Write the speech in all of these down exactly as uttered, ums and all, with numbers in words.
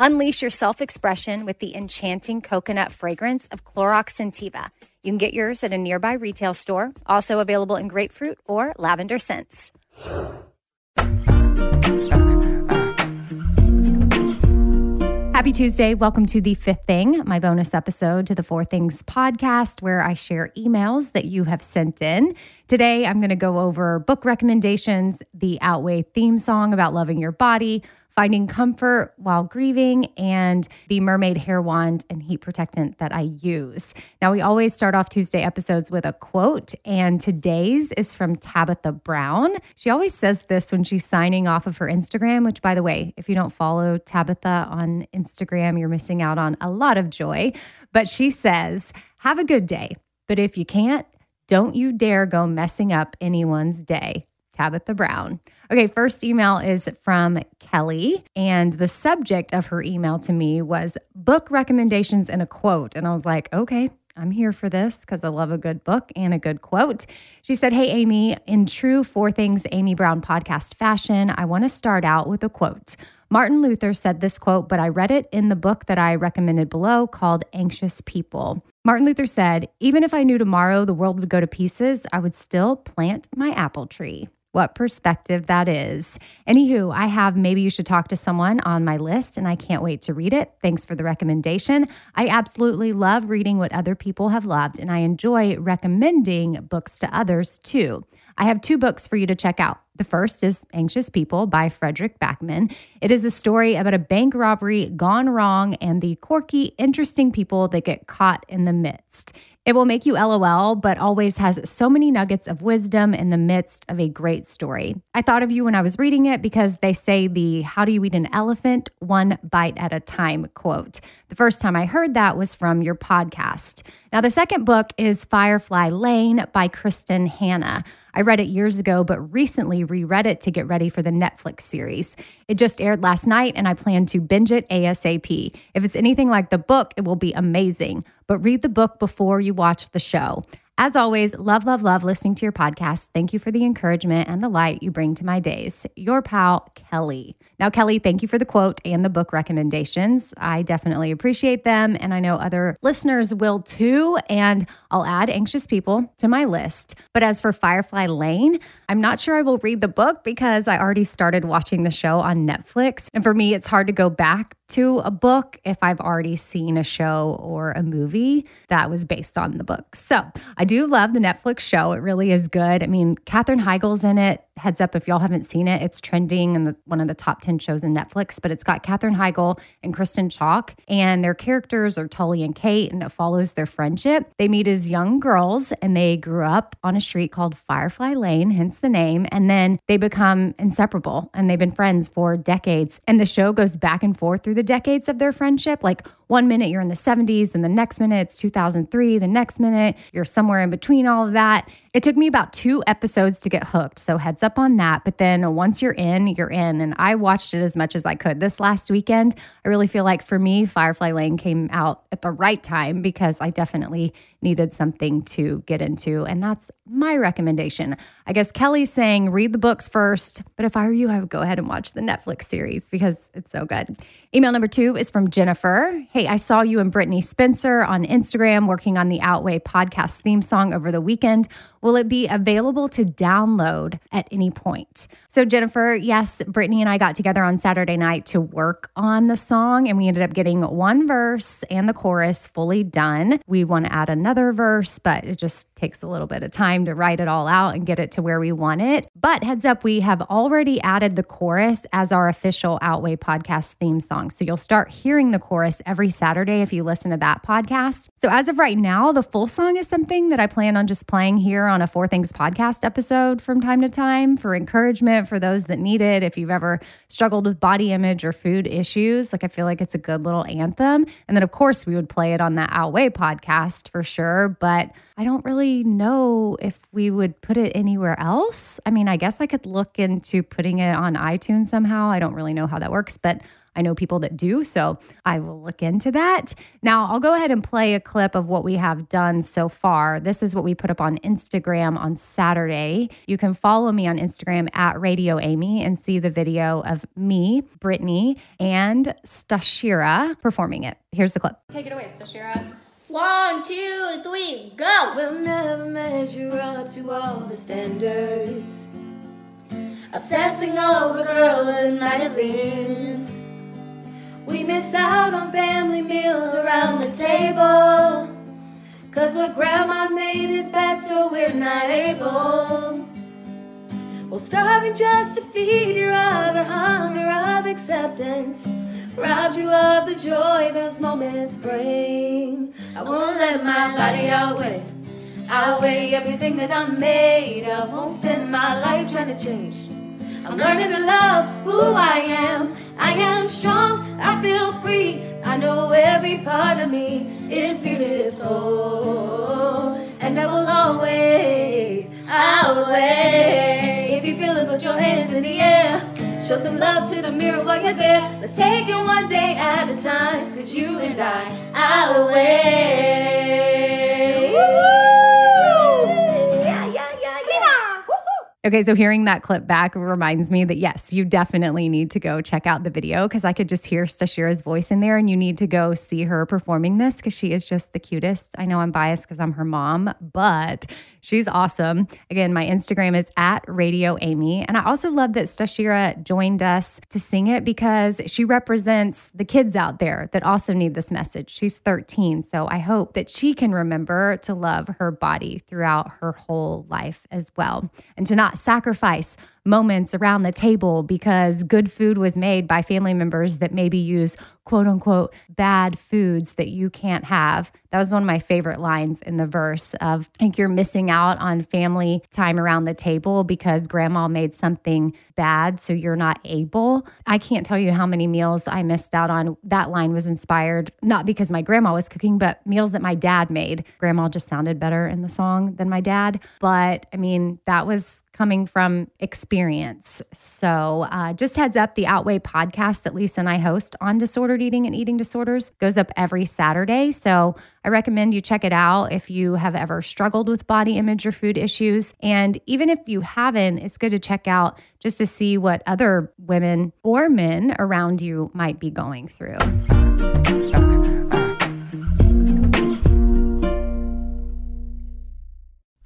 Unleash your self-expression with the enchanting coconut fragrance of Clorox Scentiva. You can get yours at a nearby retail store, also available in grapefruit or lavender scents. Happy Tuesday. Welcome to The Fifth Thing, my bonus episode to the Four Things Podcast, where I share emails that you have sent in. Today, I'm going to go over book recommendations, the Outweigh theme song about loving your body, finding comfort while grieving, and the mermaid hair wand and heat protectant that I use. Now, we always start off Tuesday episodes with a quote, and today's is from Tabitha Brown. She always says this when she's signing off of her Instagram, which, by the way, if you don't follow Tabitha on Instagram, you're missing out on a lot of joy. But she says, "Have a good day, but if you can't, don't you dare go messing up anyone's day." Tabitha Brown. Okay, first email is from Kelly, and the subject of her email to me was book recommendations and a quote. And I was like, okay, I'm here for this because I love a good book and a good quote. She said, "Hey, Amy, in true Four Things Amy Brown podcast fashion, I want to start out with a quote. Martin Luther said this quote, but I read it in the book that I recommended below called Anxious People. Martin Luther said, 'Even if I knew tomorrow the world would go to pieces, I would still plant my apple tree.'" What perspective that is. Anywho, I have Maybe You Should Talk to Someone on my list, and I can't wait to read it. Thanks for the recommendation. I absolutely love reading what other people have loved, and I enjoy recommending books to others too. I have two books for you to check out. The first is Anxious People by Frederick Backman. It is a story about a bank robbery gone wrong and the quirky, interesting people that get caught in the midst. It will make you LOL, but always has so many nuggets of wisdom in the midst of a great story. I thought of you when I was reading it because they say the "how do you eat an elephant? One bite at a time" quote. The first time I heard that was from your podcast. Now, the second book is Firefly Lane by Kristen Hanna. I read it years ago, but recently reread it to get ready for the Netflix series. It just aired last night, and I plan to binge it ASAP. If it's anything like the book, it will be amazing. But read the book before you watch the show. As always, love, love, love listening to your podcast. Thank you for the encouragement and the light you bring to my days. Your pal, Kelly. Now, Kelly, thank you for the quote and the book recommendations. I definitely appreciate them, and I know other listeners will too, and I'll add Anxious People to my list. But as for Firefly Lane, I'm not sure I will read the book because I already started watching the show on Netflix, and for me, it's hard to go back to a book if I've already seen a show or a movie that was based on the book. So I do love the Netflix show. It really is good. I mean, Katherine Heigl's in it. Heads up, if y'all haven't seen it, it's trending and one of the top ten shows in Netflix, but it's got Katherine Heigl and Kristen Chalk, and their characters are Tully and Kate, and it follows their friendship. They meet as young girls, and they grew up on a street called Firefly Lane, hence the name, and then they become inseparable, and they've been friends for decades, and the show goes back and forth through the decades of their friendship. Like, one minute you're in the seventies, and the next minute it's two thousand three, the next minute you're somewhere in between all of that. It took me about two episodes to get hooked, so heads up on that. But then once you're in, you're in. And I watched it as much as I could this last weekend. I really feel like for me, Firefly Lane came out at the right time because I definitely needed something to get into. And that's my recommendation. I guess Kelly's saying read the books first, but if I were you, I would go ahead and watch the Netflix series because it's so good. Email number two is from Jennifer. Hey, I saw you and Brittany Spencer on Instagram working on the Outweigh podcast theme song over the weekend. Will it be available to download at any point? So Jennifer, yes, Brittany and I got together on Saturday night to work on the song, and we ended up getting one verse and the chorus fully done. We want to add another verse, but it just takes a little bit of time to write it all out and get it to where we want it. But heads up, we have already added the chorus as our official Outweigh podcast theme song. So you'll start hearing the chorus every Saturday if you listen to that podcast. So as of right now, the full song is something that I plan on just playing here on a Four Things podcast episode from time to time for encouragement for those that need it. If you've ever struggled with body image or food issues, like I feel like it's a good little anthem. And then of course we would play it on that Outweigh podcast for sure, but I don't really know if we would put it anywhere else. I mean, I guess I could look into putting it on iTunes somehow. I don't really know how that works, but I know people that do, so I will look into that. Now, I'll go ahead and play a clip of what we have done so far. This is what we put up on Instagram on Saturday. You can follow me on Instagram at Radio Amy and see the video of me, Brittany, and Stassi Rae performing it. Here's the clip. Take it away, Stassi Rae. One, two, three, go! We'll never measure up to all the standards, obsessing over girls and magazines. We miss out on family meals around the table, 'cause what grandma made is bad, so we're not able. Well, starving just to feed your other hunger of acceptance robbed you of the joy those moments bring. I won't let my body outweigh, outweigh everything that I'm made of. Won't spend my life trying to change. I'm learning to love who I am. I am strong, I feel free. I know every part of me is beautiful, and I will always outweigh. If you feel it, put your hands in the air. Show some love to the mirror while you're there. Let's take it one day at a time, 'cause you and I outweigh. Woo-hoo! Yeah, yeah, yeah, yeah. Okay, so hearing that clip back reminds me that, yes, you definitely need to go check out the video because I could just hear Stassi Rae's voice in there, and you need to go see her performing this because she is just the cutest. I know I'm biased because I'm her mom, but she's awesome. Again, my Instagram is at Radio Amy, and I also love that Stassi Rae joined us to sing it because she represents the kids out there that also need this message. She's thirteen, so I hope that she can remember to love her body throughout her whole life as well, and to not sacrifice moments around the table because good food was made by family members that maybe use quote unquote bad foods that you can't have. That was one of my favorite lines in the verse of, I think you're missing out on family time around the table because grandma made something bad, so you're not able. I can't tell you how many meals I missed out on. That line was inspired, not because my grandma was cooking, but meals that my dad made. Grandma just sounded better in the song than my dad. But I mean, that was coming from experience. So uh, just heads up, the Outweigh podcast that Lisa and I host on disordered eating and eating disorders goes up every Saturday. So I recommend you check it out if you have ever struggled with body image or food issues. And even if you haven't, it's good to check out just to see what other women or men around you might be going through.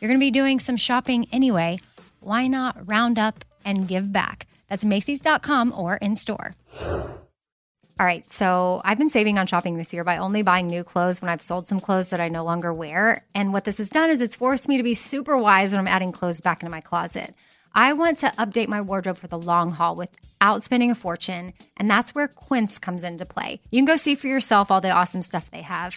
You're going to be doing some shopping anyway. Why not round up and give back? That's Macy's dot com or in store. All right, so I've been saving on shopping this year by only buying new clothes when I've sold some clothes that I no longer wear. And what this has done is it's forced me to be super wise when I'm adding clothes back into my closet. I want to update my wardrobe for the long haul without spending a fortune, and that's where Quince comes into play. You can go see for yourself all the awesome stuff they have,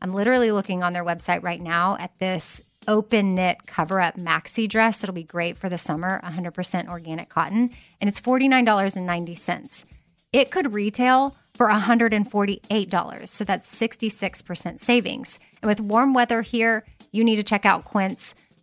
I'm literally looking on their website right now at this open knit cover up maxi dress that'll be great for the summer, one hundred percent organic cotton, and it's forty-nine ninety. It could retail for one hundred forty-eight dollars, so that's sixty-six percent savings. And with warm weather here, you need to check out Quince.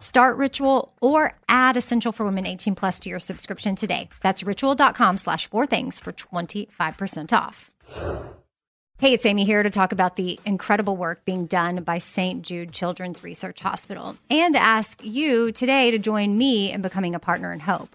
Start Ritual or add Essential for Women eighteen plus to your subscription today. That's ritual.com slash four things for twenty-five percent off. Hey, it's Amy here to talk about the incredible work being done by Saint Jude Children's Research Hospital and ask you today to join me in becoming a partner in hope.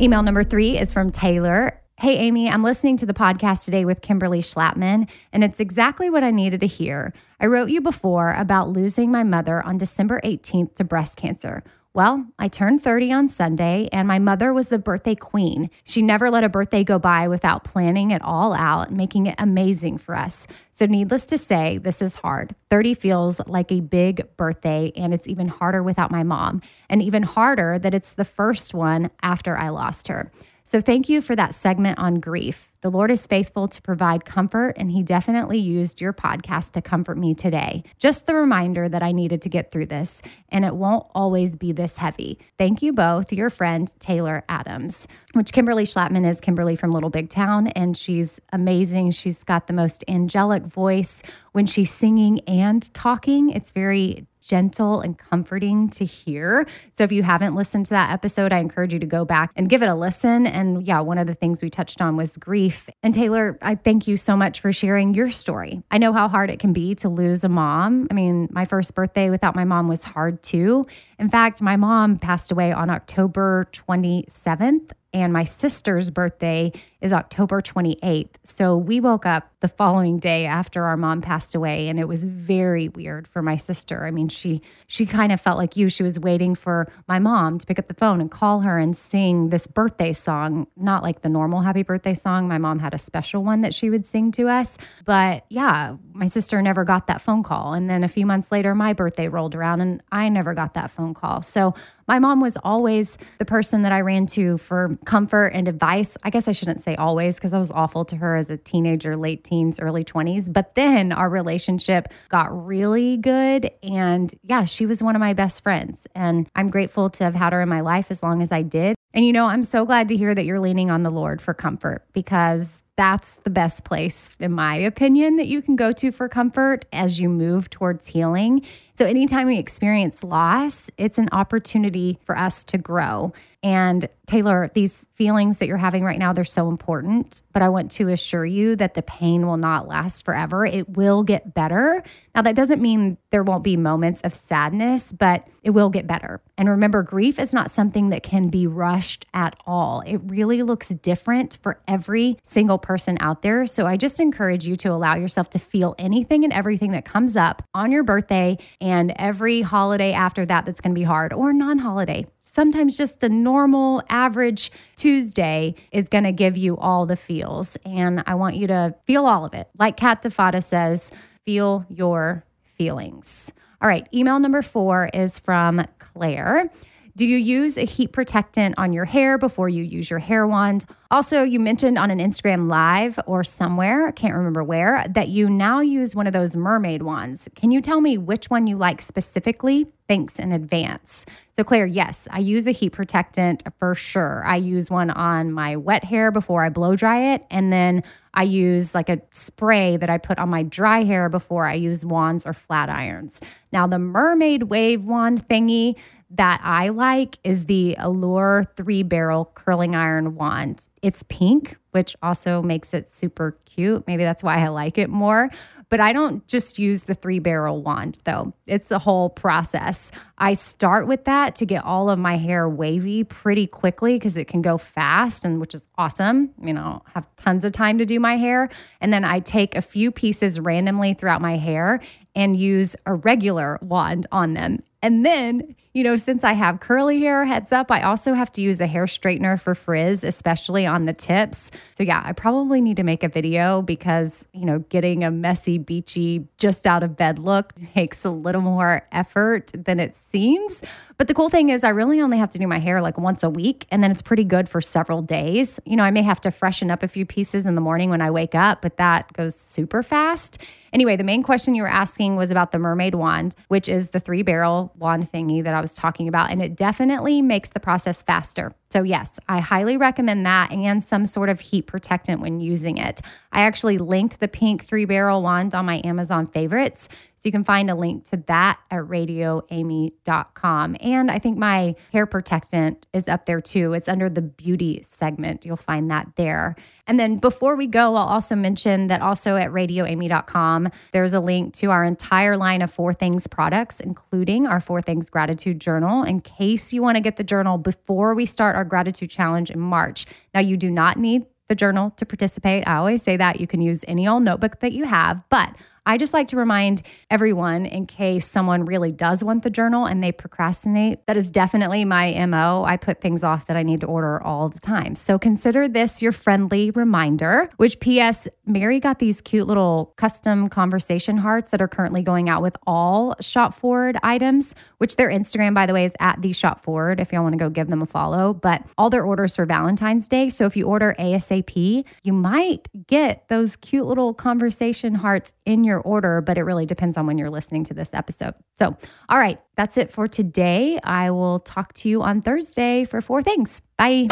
Email number three is from Taylor. Hey, Amy, I'm listening to the podcast today with Kimberly Schlapman, and it's exactly what I needed to hear. I wrote you before about losing my mother on December eighteenth to breast cancer. Well, I turned thirty on Sunday, and my mother was the birthday queen. She never let a birthday go by without planning it all out and making it amazing for us. So needless to say, this is hard. thirty feels like a big birthday, and it's even harder without my mom, and even harder that it's the first one after I lost her. So thank you for that segment on grief. The Lord is faithful to provide comfort, and he definitely used your podcast to comfort me today. Just the reminder that I needed to get through this, and it won't always be this heavy. Thank you both, your friend, Taylor Adams, which Kimberly Schlapman is Kimberly from Little Big Town, and she's amazing. She's got the most angelic voice when she's singing and talking. It's very gentle and comforting to hear. So if you haven't listened to that episode, I encourage you to go back and give it a listen. And yeah, one of the things we touched on was grief. And Taylor, I thank you so much for sharing your story. I know how hard it can be to lose a mom. I mean, my first birthday without my mom was hard too. In fact, my mom passed away on October twenty-seventh. And my sister's birthday is October twenty-eighth. So we woke up the following day after our mom passed away, and it was very weird for my sister. I mean, she she kind of felt like you. She was waiting for my mom to pick up the phone and call her and sing this birthday song, not like the normal happy birthday song. My mom had a special one that she would sing to us. But yeah, my sister never got that phone call. And then a few months later, my birthday rolled around, and I never got that phone call. So my mom was always the person that I ran to for comfort and advice. I guess I shouldn't say always, because I was awful to her as a teenager, late teens, early twenties. But then our relationship got really good. And yeah, she was one of my best friends. And I'm grateful to have had her in my life as long as I did. And you know, I'm so glad to hear that you're leaning on the Lord for comfort, because that's the best place, in my opinion, that you can go to for comfort as you move towards healing. So anytime we experience loss, it's an opportunity for us to grow. And Taylor, these feelings that you're having right now, they're so important, but I want to assure you that the pain will not last forever. It will get better. Now, that doesn't mean there won't be moments of sadness, but it will get better. And remember, grief is not something that can be rushed at all. It really looks different for every single person out there. So I just encourage you to allow yourself to feel anything and everything that comes up on your birthday and every holiday after that that's going to be hard, or non-holiday. Sometimes just a normal, average Tuesday is going to give you all the feels. And I want you to feel all of it. Like Kat DeFada says, feel your feelings. All right, email number four is from Claire. Do you use a heat protectant on your hair before you use your hair wand? Also, you mentioned on an Instagram live or somewhere, I can't remember where, that you now use one of those mermaid wands. Can you tell me which one you like specifically? Thanks in advance. So Claire, yes, I use a heat protectant for sure. I use one on my wet hair before I blow dry it. And then I use like a spray that I put on my dry hair before I use wands or flat irons. Now the mermaid wave wand thingy that I like is the Allure Three Barrel Curling Iron Wand. It's pink, which also makes it super cute. Maybe that's why I like it more. But I don't just use the three barrel wand though. It's a whole process. I start with that to get all of my hair wavy pretty quickly because it can go fast, and which is awesome. You know, I have tons of time to do my hair. And then I take a few pieces randomly throughout my hair and use a regular wand on them. And then, you know, since I have curly hair, heads up, I also have to use a hair straightener for frizz, especially on the tips. So yeah, I probably need to make a video because, you know, getting a messy, beachy, just out of bed look takes a little more effort than it seems. But the cool thing is I really only have to do my hair like once a week, and then it's pretty good for several days. You know, I may have to freshen up a few pieces in the morning when I wake up, but that goes super fast. Anyway, the main question you were asking was about the mermaid wand, which is the three barrel wand thingy that I was talking about. And it definitely makes the process faster. So yes, I highly recommend that and some sort of heat protectant when using it. I actually linked the pink three barrel wand on my Amazon favorites. So you can find a link to that at radio amy dot com. And I think my hair protectant is up there too. It's under the beauty segment. You'll find that there. And then before we go, I'll also mention that also at radio amy dot com, there's a link to our entire line of Four Things products, including our Four Things Gratitude Journal, in case you want to get the journal before we start our gratitude challenge in March. Now, you do not need the journal to participate. I always say that. You can use any old notebook that you have, but I just like to remind everyone, in case someone really does want the journal and they procrastinate, that is definitely my M O. I put things off that I need to order all the time. So consider this your friendly reminder, which P S Mary got these cute little custom conversation hearts that are currently going out with all Shop Forward items, which their Instagram, by the way, is at the Shop Forward if y'all want to go give them a follow, but all their orders for Valentine's Day. So if you order ASAP, you might get those cute little conversation hearts in your order, but it really depends on when you're listening to this episode. So, all right, that's it for today. I will talk to you on Thursday for Four Things. Bye.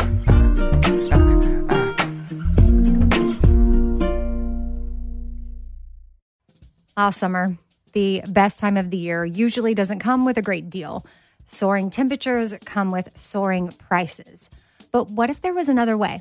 Ah, summer, the best time of the year, usually doesn't come with a great deal. Soaring temperatures come with soaring prices. But what if there was another way?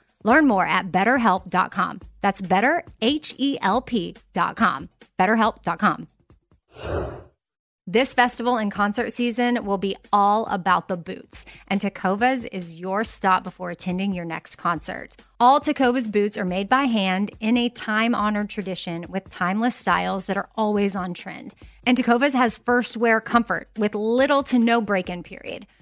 Learn more at better help dot com. That's better, H E L P dot com. better help dot com. This festival and concert season will be all about the boots, and Tecovas is your stop before attending your next concert. All Tecovas boots are made by hand in a time-honored tradition with timeless styles that are always on trend. And Tecovas has first wear comfort with little to no break-in period.